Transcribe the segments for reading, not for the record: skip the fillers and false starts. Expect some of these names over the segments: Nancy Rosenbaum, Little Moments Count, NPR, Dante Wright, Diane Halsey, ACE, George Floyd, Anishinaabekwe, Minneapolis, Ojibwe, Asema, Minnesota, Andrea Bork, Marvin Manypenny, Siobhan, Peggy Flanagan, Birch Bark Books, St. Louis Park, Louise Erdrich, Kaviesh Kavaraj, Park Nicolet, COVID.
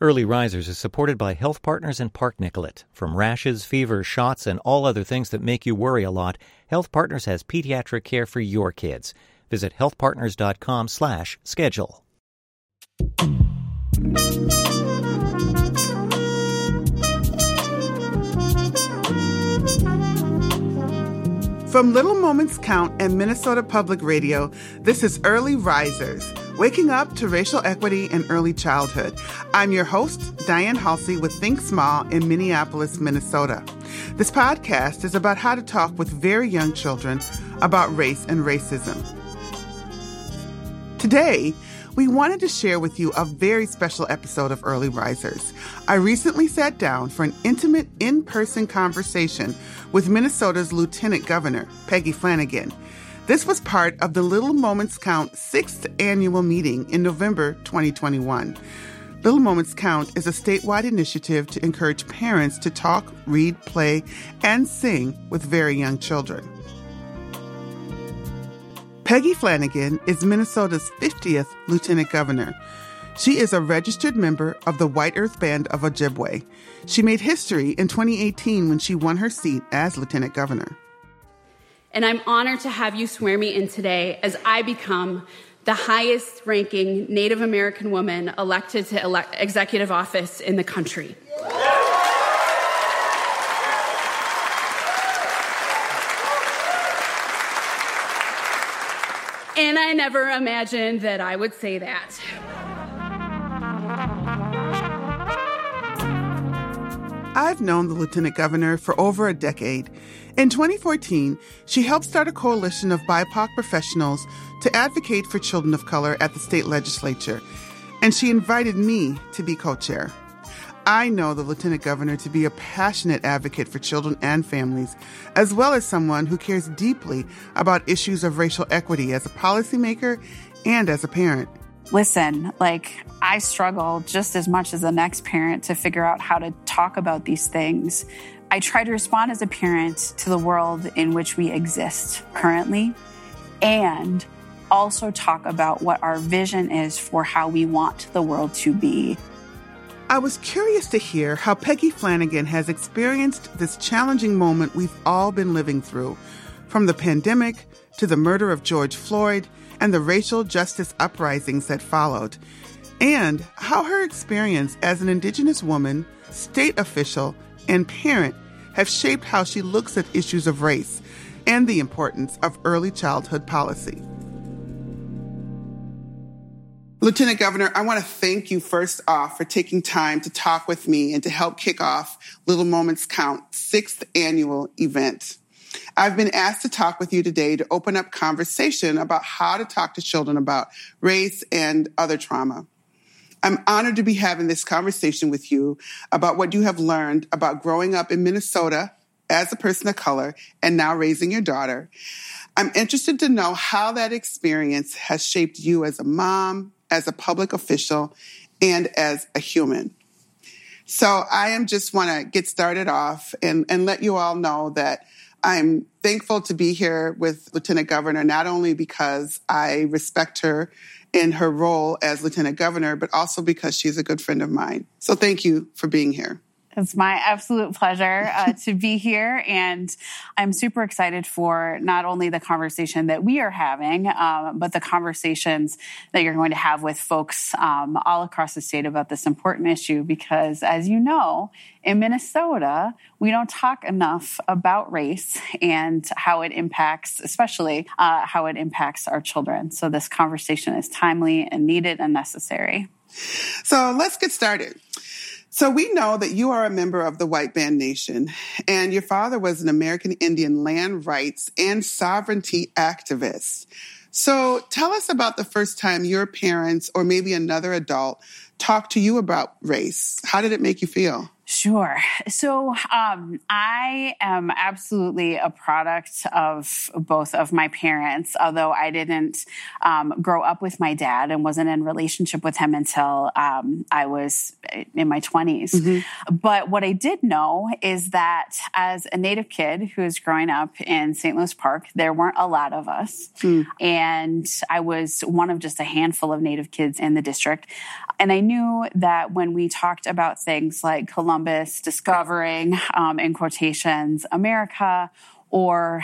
Early Risers is supported by health partners and Park Nicolet. From rashes, fever, shots, and all other things that make you worry a lot, Health Partners has pediatric care for your kids. Visit healthpartners.com/schedule. From Little Moments Count and Minnesota Public Radio, this is Early Risers, waking up to racial equity in early childhood. I'm your host, Diane Halsey, with Think Small in Minneapolis, Minnesota. This podcast is about how to talk with very young children about race and racism. Today, we wanted to share with you a very special episode of Early Risers. I recently sat down for an intimate in-person conversation with Minnesota's Lieutenant Governor, Peggy Flanagan. This was part of the Little Moments Count 6th annual meeting in November 2021. Little Moments Count is a statewide initiative to encourage parents to talk, read, play, and sing with very young children. Peggy Flanagan is Minnesota's 50th Lieutenant Governor. She is a registered member of the White Earth Band of Ojibwe. She made history in 2018 when she won her seat as Lieutenant Governor. And I'm honored to have you swear me in today as I become the highest-ranking Native American woman elected to executive office in the country. And I never imagined that I would say that. I've known the Lieutenant Governor for over a decade. In 2014, she helped start a coalition of BIPOC professionals to advocate for children of color at the state legislature, and she invited me to be co-chair. I know the Lieutenant Governor to be a passionate advocate for children and families, as well as someone who cares deeply about issues of racial equity as a policymaker and as a parent. Listen, I struggle just as much as the next parent to figure out how to talk about these things. I try to respond as a parent to the world in which we exist currently, and also talk about what our vision is for how we want the world to be. I was curious to hear how Peggy Flanagan has experienced this challenging moment we've all been living through, from the pandemic to the murder of George Floyd and the racial justice uprisings that followed, and how her experience as an Indigenous woman, state official, and parent have shaped how she looks at issues of race and the importance of early childhood policy. Lieutenant Governor, I want to thank you first off for taking time to talk with me and to help kick off Little Moments Count 6th annual event. I've been asked to talk with you today to open up conversation about how to talk to children about race and other trauma. I'm honored to be having this conversation with you about what you have learned about growing up in Minnesota as a person of color and now raising your daughter. I'm interested to know how that experience has shaped you as a mom, as a public official, and as a human. So I am just want to get started off and let you all know that I'm thankful to be here with Lieutenant Governor, not only because I respect her in her role as Lieutenant Governor, but also because she's a good friend of mine. So thank you for being here. It's my absolute pleasure to be here, and I'm super excited for not only the conversation that we are having, but the conversations that you're going to have with folks all across the state about this important issue, because as you know, in Minnesota, we don't talk enough about race and how it impacts, especially how it impacts our children. So this conversation is timely and needed and necessary. So let's get started. So we know that you are a member of the White Band Nation, and your father was an American Indian land rights and sovereignty activist. So tell us about the first time your parents or maybe another adult talked to you about race. How did it make you feel? Sure. So I am absolutely a product of both of my parents, although I didn't grow up with my dad and wasn't in relationship with him until I was in my 20s. Mm-hmm. But what I did know is that as a Native kid who was growing up in St. Louis Park, there weren't a lot of us. Mm. And I was one of just a handful of Native kids in the district. And I knew that when we talked about things like Columbus discovering, in quotations, America, or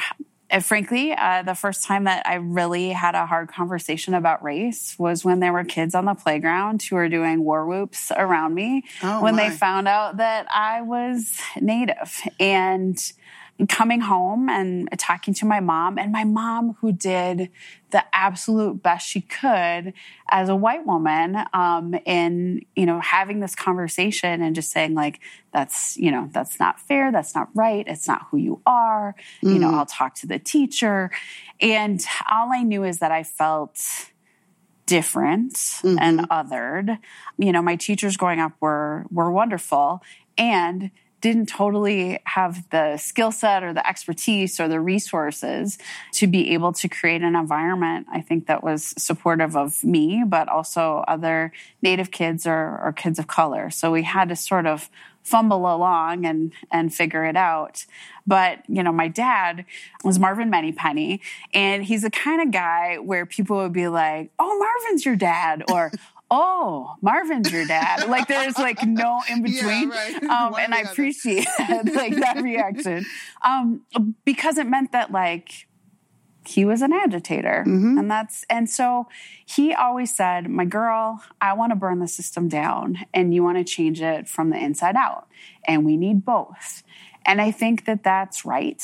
frankly, the first time that I really had a hard conversation about race was when there were kids on the playground who were doing war whoops around me they found out that I was Native. And coming home and talking to my mom, and my mom, who did the absolute best she could as a white woman, in, you know, having this conversation and just saying like, that's, you know, that's not fair. That's not right. It's not who you are. Mm-hmm. You know, I'll talk to the teacher. And all I knew is that I felt different mm-hmm. and othered. You know, my teachers growing up were wonderful, and didn't totally have the skill set or the expertise or the resources to be able to create an environment, I think, that was supportive of me, but also other Native kids or kids of color. So we had to sort of fumble along and figure it out. But, you know, my dad was Marvin Manypenny, and he's the kind of guy where people would be like, "Oh, Marvin's your dad," or "Oh, Marvin's your dad." Like, there's like no in between. Yeah, right. And I appreciate like that reaction, because it meant that like he was an agitator, mm-hmm. and so he always said, "My girl, I want to burn the system down, and you want to change it from the inside out, and we need both." And I think that that's right.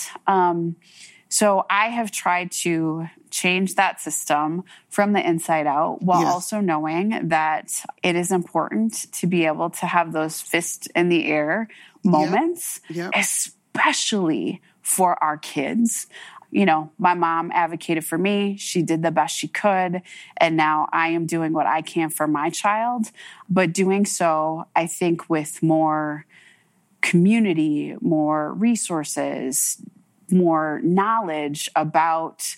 So I have tried to change that system from the inside out, while yes. also knowing that it is important to be able to have those fist in the air moments, yep. Yep. especially for our kids. You know, my mom advocated for me. She did the best she could. And now I am doing what I can for my child. But doing so, I think, with more community, more resources, more knowledge about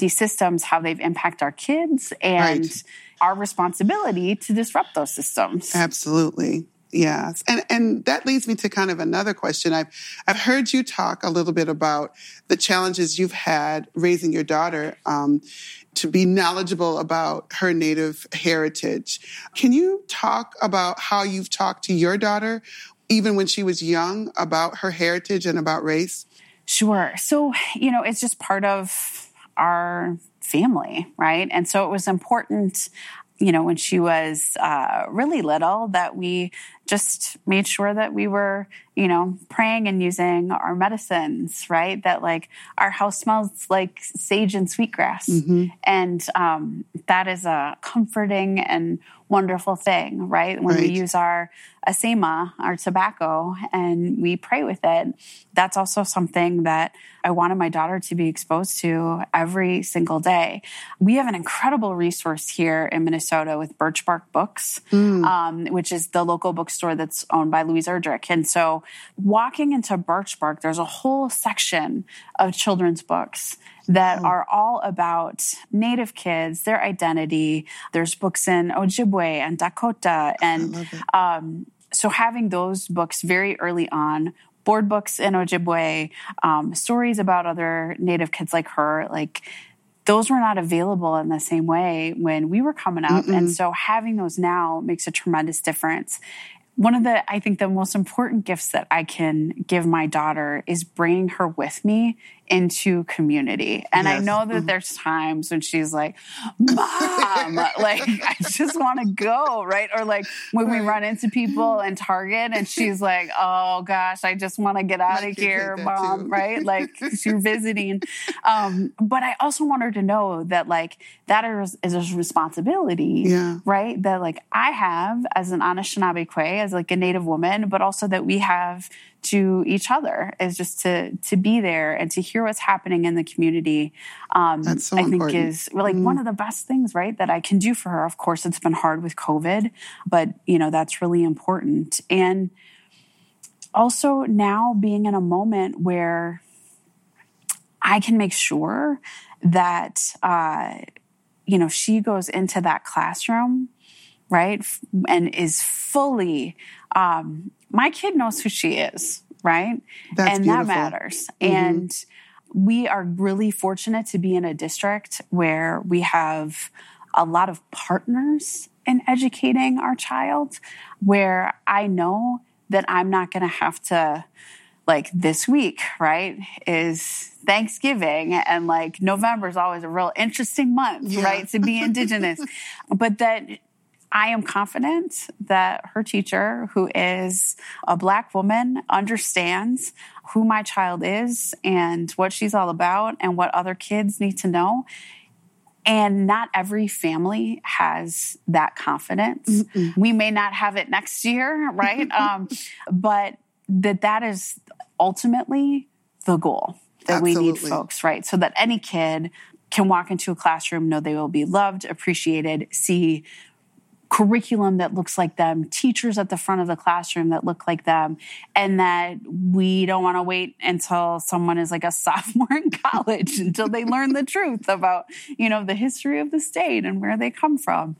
these systems, how they've impacted our kids, and right. our responsibility to disrupt those systems. Absolutely. Yes. And that leads me to kind of another question. I've heard you talk a little bit about the challenges you've had raising your daughter to be knowledgeable about her Native heritage. Can you talk about how you've talked to your daughter, even when she was young, about her heritage and about race? Sure. So, you know, it's just part of our family, right? And so it was important, you know, when she was really little, that we just made sure that we were, you know, praying and using our medicines, right? That like our house smells like sage and sweetgrass. Mm-hmm. And that is a comforting and wonderful thing, right? When right. we use our asema, our tobacco, and we pray with it, that's also something that I wanted my daughter to be exposed to every single day. We have an incredible resource here in Minnesota with Birch Bark Books, which is the local bookstore that's owned by Louise Erdrich. And so walking into Birch Bark, there's a whole section of children's books that are all about Native kids, their identity. There's books in Ojibwe and Dakota. And so having those books very early on, board books in Ojibwe, stories about other Native kids like her, like those were not available in the same way when we were coming up. Mm-mm. And so having those now makes a tremendous difference. One of the, I think, the most important gifts that I can give my daughter is bringing her with me into community. And yes. I know that there's times when she's like, "Mom, like, I just want to go," right? Or like when we run into people in Target and she's like, "Oh gosh, I just want to get out of here, Mom," right? Like you're visiting. But I also want her to know that like that is a responsibility, yeah. right? That like I have as an Anishinaabekwe, as like a Native woman, but also that we have to each other, is just to be there and to hear what's happening in the community. That's so I think important. Is like one of the best things, right, that I can do for her. Of course, it's been hard with COVID, but you know, that's really important. And also now being in a moment where I can make sure that, she goes into that classroom, right, and is fully, my kid knows who she is, right? That's and beautiful. That matters. Mm-hmm. And we are really fortunate to be in a district where we have a lot of partners in educating our child, where I know that I'm not going to have to, like, this week, right, is Thanksgiving, and like November is always a real interesting month, yeah, right, to be Indigenous. But that I am confident that her teacher, who is a Black woman, understands who my child is and what she's all about and what other kids need to know. And not every family has that confidence. Mm-mm. We may not have it next year, right? But that is ultimately the goal that Absolutely. We need, folks, right? So that any kid can walk into a classroom, know they will be loved, appreciated, see curriculum that looks like them, teachers at the front of the classroom that look like them, and that we don't want to wait until someone is like a sophomore in college until they learn the truth about, the history of the state and where they come from.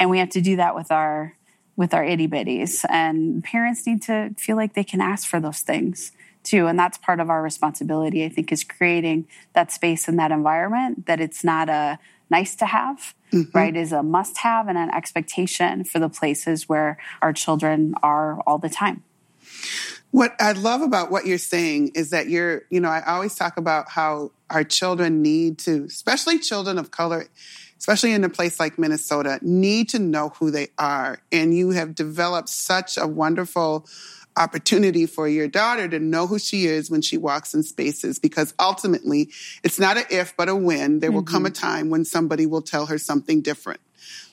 And we have to do that with our itty bitties. And parents need to feel like they can ask for those things too. And that's part of our responsibility, I think, is creating that space and that environment, that it's not a nice to have, mm-hmm, right, is a must have and an expectation for the places where our children are all the time. What I love about what you're saying is that I always talk about how our children need to, especially children of color, especially in a place like Minnesota, need to know who they are. And you have developed such a wonderful opportunity for your daughter to know who she is when she walks in spaces, because ultimately it's not an if, but a when. There will mm-hmm. come a time when somebody will tell her something different,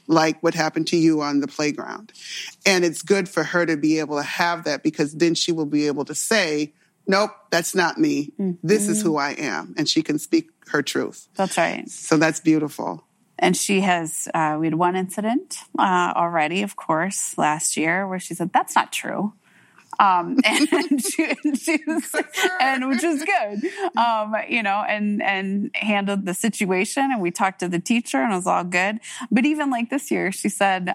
like what happened to you on the playground. And it's good for her to be able to have that, because then she will be able to say, nope, that's not me. Mm-hmm. This is who I am. And she can speak her truth. That's right. So that's beautiful. And she has, we had one incident already, of course, last year, where she said, that's not true. And which is good, and handled the situation, and we talked to the teacher, and it was all good. But even like this year, she said,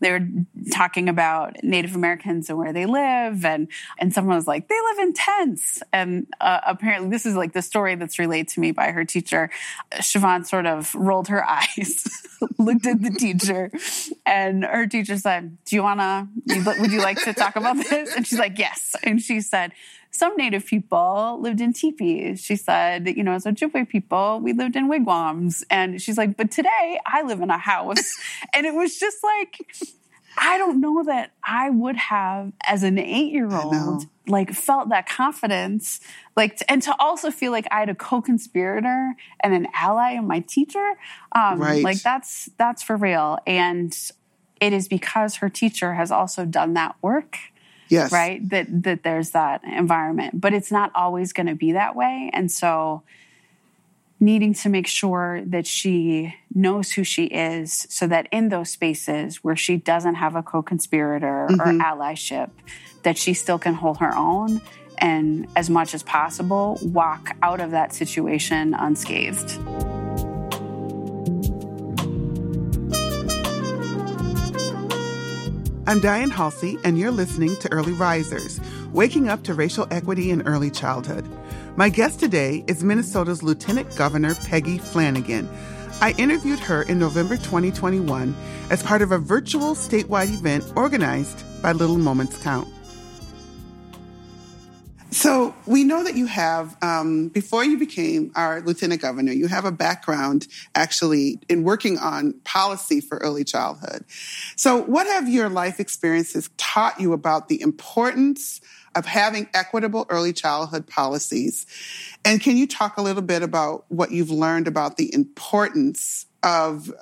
they were talking about Native Americans and where they live. And someone was like, they live in tents. And apparently this is like the story that's relayed to me by her teacher. Siobhan sort of rolled her eyes, looked at the teacher, and her teacher said, would you like to talk about this? And she's like, yes. And she said, some Native people lived in teepees. She said, as Ojibwe people, we lived in wigwams. And she's like, but today I live in a house. And it was just like, I don't know that I would have, as an 8-year-old, like felt that confidence, and to also feel like I had a co-conspirator and an ally in my teacher. Right. Like that's for real. And it is because her teacher has also done that work. Yes. Right? That there's that environment. But it's not always going to be that way. And so needing to make sure that she knows who she is, so that in those spaces where she doesn't have a co-conspirator mm-hmm. or allyship, that she still can hold her own and, as much as possible, walk out of that situation unscathed. I'm Diane Halsey, and you're listening to Early Risers, Waking Up to Racial Equity in Early Childhood. My guest today is Minnesota's Lieutenant Governor Peggy Flanagan. I interviewed her in November 2021 as part of a virtual statewide event organized by Little Moments Count. So we know that you have, before you became our lieutenant governor, you have a background actually in working on policy for early childhood. So what have your life experiences taught you about the importance of having equitable early childhood policies? And can you talk a little bit about what you've learned about the importance of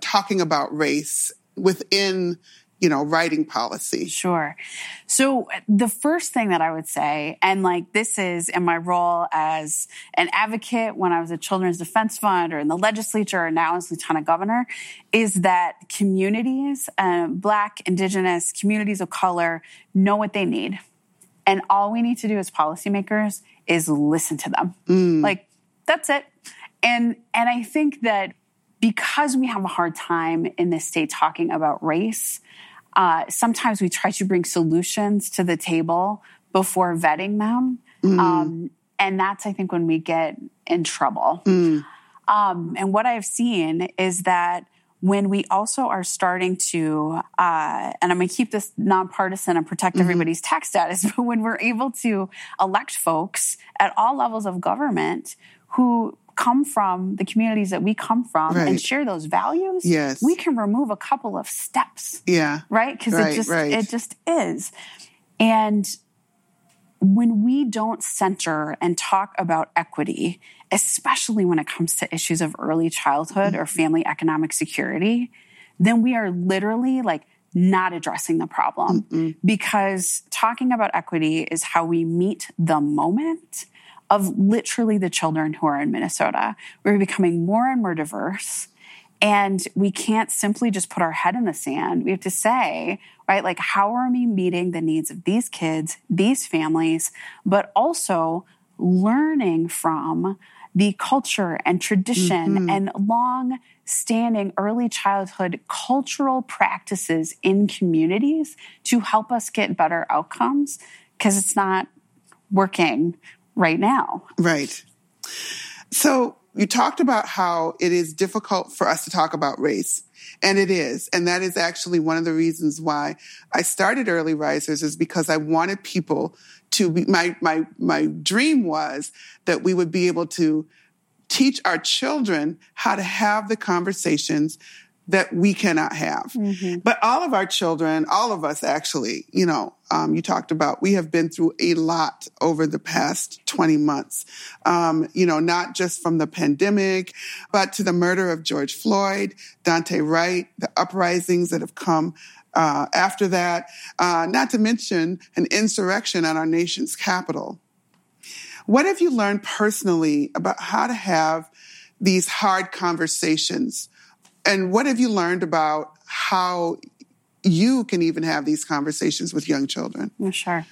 talking about race within writing policy? Sure. So the first thing that I would say, and like this is in my role as an advocate when I was at Children's Defense Fund or in the legislature or now as lieutenant governor, is that communities, Black, Indigenous, communities of color know what they need. And all we need to do as policymakers is listen to them. Like, that's it. And I think that because we have a hard time in this state talking about race, sometimes we try to bring solutions to the table before vetting them. And that's, I think, when we get in trouble. And what I've seen is that when we also are starting to, and I'm going to keep this nonpartisan and protect everybody's tax status, but when we're able to elect folks at all levels of government who come from the communities that we come from and share those values, we can remove a couple of steps. Because it just is. And when we don't center and talk about equity, especially when it comes to issues of early childhood or family economic security, then we are literally like not addressing the problem. Because talking about equity is how we meet the moment of literally the children who are in Minnesota. We're becoming more and more diverse, and we can't simply just put our head in the sand. We have to say, right, like, how are we meeting the needs of these kids, these families, but also learning from the culture and tradition and long-standing early childhood cultural practices in communities to help us get better outcomes, because it's not working right now. Right. So you talked about how it is difficult for us to talk about race, and it is. And that is actually one of the reasons why I started Early Risers, is because I wanted people to be, my dream was that we would be able to teach our children how to have the conversations that we cannot have. But all of our children, all of us actually, you know, you talked about, we have been through a lot over the past 20 months, you know, not just from the pandemic, but to the murder of George Floyd, Dante Wright, the uprisings that have come after that, not to mention an insurrection on our nation's capital. What have you learned personally about how to have these hard conversations? And what have you learned about how you can even have these conversations with young children? Sure.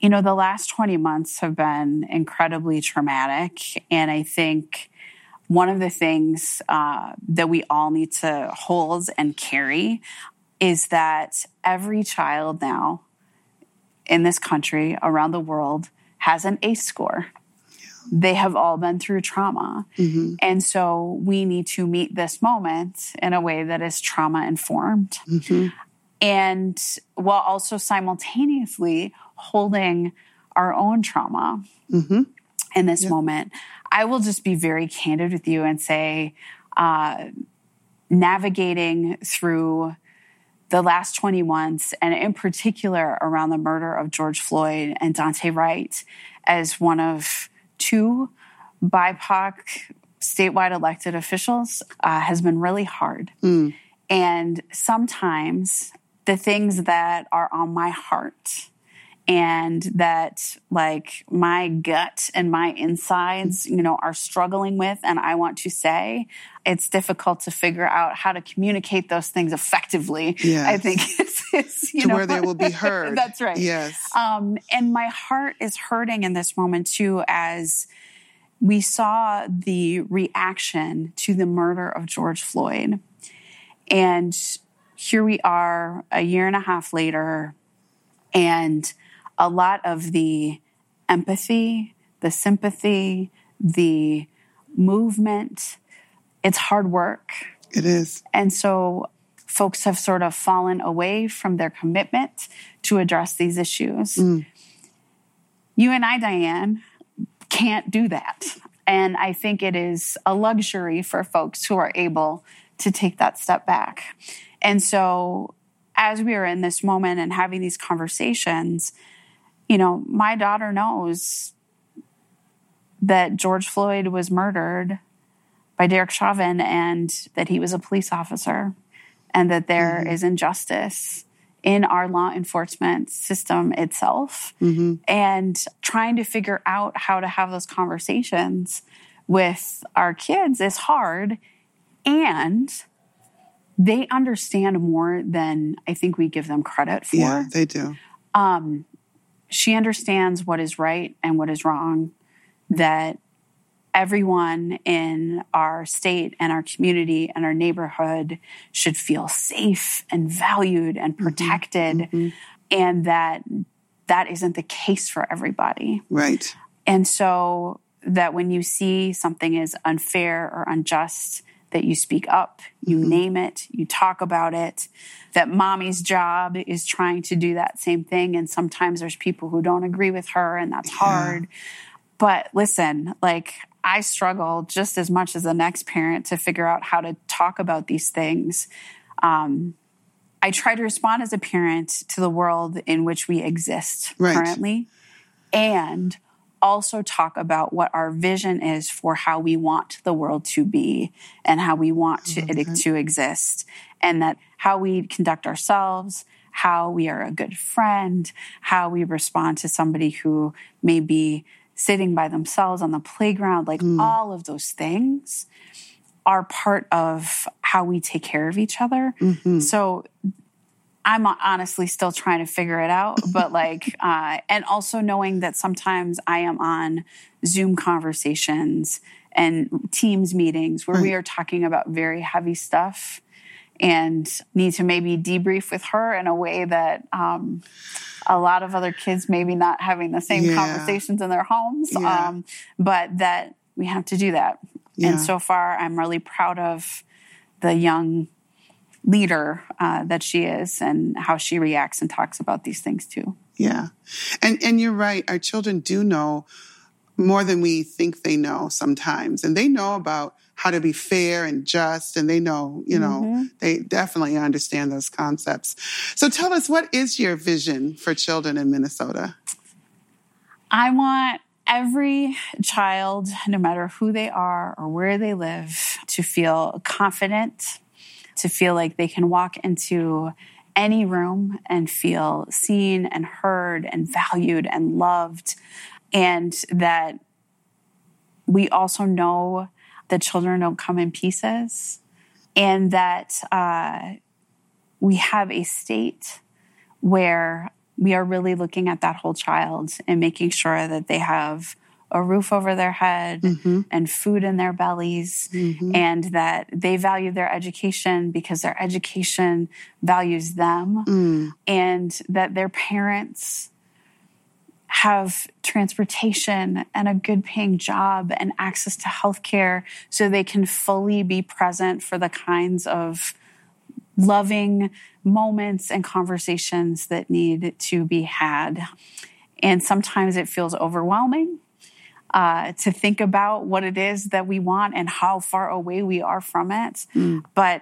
You know, the last 20 months have been incredibly traumatic. And I think one of the things that we all need to hold and carry is that every child now in this country, around the world, has an ACE score. They have all been through trauma. And so we need to meet this moment in a way that is trauma-informed. And while also simultaneously holding our own trauma in this moment. I will just be very candid with you and say, navigating through the last 20 months, and in particular around the murder of George Floyd and Dante Wright as one of two BIPOC statewide elected officials, has been really hard. And sometimes the things that are on my heart and that, like, my gut and my insides, you know, are struggling with, and I want to say, it's difficult to figure out how to communicate those things effectively. I think it's you to know, where they will be heard. That's right. And my heart is hurting in this moment too, as we saw the reaction to the murder of George Floyd, and here we are, a year and a half later, and a lot of the empathy, the sympathy, the movement, it's hard work. It is. And so folks have sort of fallen away from their commitment to address these issues. You and I, Diane, can't do that. And I think it is a luxury for folks who are able to take that step back. And so as we are in this moment and having these conversations, you know, my daughter knows that George Floyd was murdered by Derek Chauvin, and that he was a police officer, and that there is injustice in our law enforcement system itself. And trying to figure out how to have those conversations with our kids is hard. And they understand more than I think we give them credit for. Yeah, they do. She understands what is right and what is wrong, that everyone in our state and our community and our neighborhood should feel safe and valued and protected, mm-hmm. and that isn't the case for everybody. Right. And so that when you see something is unfair or unjust, that you speak up, you mm-hmm. name it, you talk about it, that mommy's job is trying to do that same thing. And sometimes there's people who don't agree with her, and that's hard. But listen, like, I struggle just as much as the next parent to figure out how to talk about these things. I try to respond as a parent to the world in which we exist right. currently, and also talk about what our vision is for how we want the world to be and how we want it to exist, and that how we conduct ourselves, how we are a good friend, how we respond to somebody who may be sitting by themselves on the playground, like all of those things are part of how we take care of each other. Mm-hmm. So I'm honestly still trying to figure it out, but like, and also knowing that sometimes I am on Zoom conversations and Teams meetings where we are talking about very heavy stuff and need to maybe debrief with her in a way that a lot of other kids maybe not having the same conversations in their homes, but that we have to do that. Yeah. And so far, I'm really proud of the young leader that she is and how she reacts and talks about these things too. Yeah. And you're right. Our children do know more than we think they know sometimes. And they know about how to be fair and just. And they know, you know, they definitely understand those concepts. So tell us, what is your vision for children in Minnesota? I want every child, no matter who they are or where they live, to feel confident, to feel like they can walk into any room and feel seen and heard and valued and loved. And that we also know that children don't come in pieces, and that we have a state where we are really looking at that whole child and making sure that they have a roof over their head and food in their bellies, and that they value their education because their education values them, and that their parents have transportation and a good paying job and access to healthcare so they can fully be present for the kinds of loving moments and conversations that need to be had. And sometimes it feels overwhelming to think about what it is that we want and how far away we are from it. But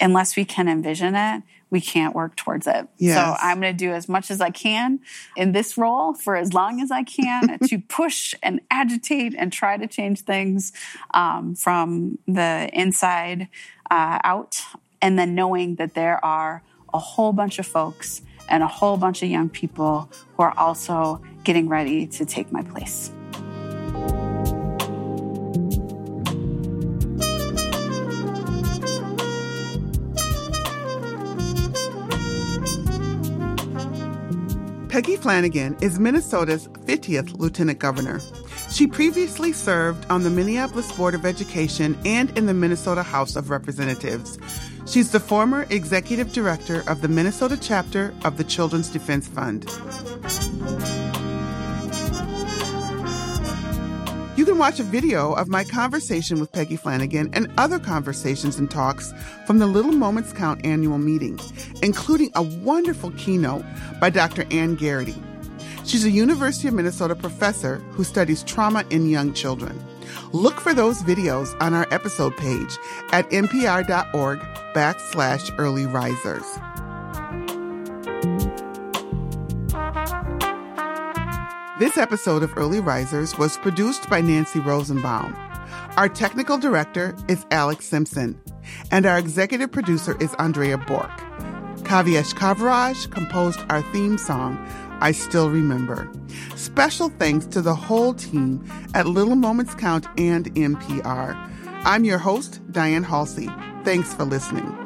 unless we can envision it, we can't work towards it. Yes. So I'm going to do as much as I can in this role for as long as I can to push and agitate and try to change things from the inside out. And then knowing that there are a whole bunch of folks and a whole bunch of young people who are also getting ready to take my place. Peggy Flanagan is Minnesota's 50th Lieutenant Governor. She previously served on the Minneapolis Board of Education and in the Minnesota House of Representatives. She's the former executive director of the Minnesota chapter of the Children's Defense Fund. You can watch a video of my conversation with Peggy Flanagan and other conversations and talks from the Little Moments Count annual meeting, including a wonderful keynote by Dr. Ann Garrity. She's a University of Minnesota professor who studies trauma in young children. Look for those videos on our episode page at npr.org/earlyrisers. This episode of Early Risers was produced by Nancy Rosenbaum. Our technical director is Alex Simpson, and our executive producer is Andrea Bork. Kaviesh Kavaraj composed our theme song, I Still Remember. Special thanks to the whole team at Little Moments Count and NPR. I'm your host, Diane Halsey. Thanks for listening.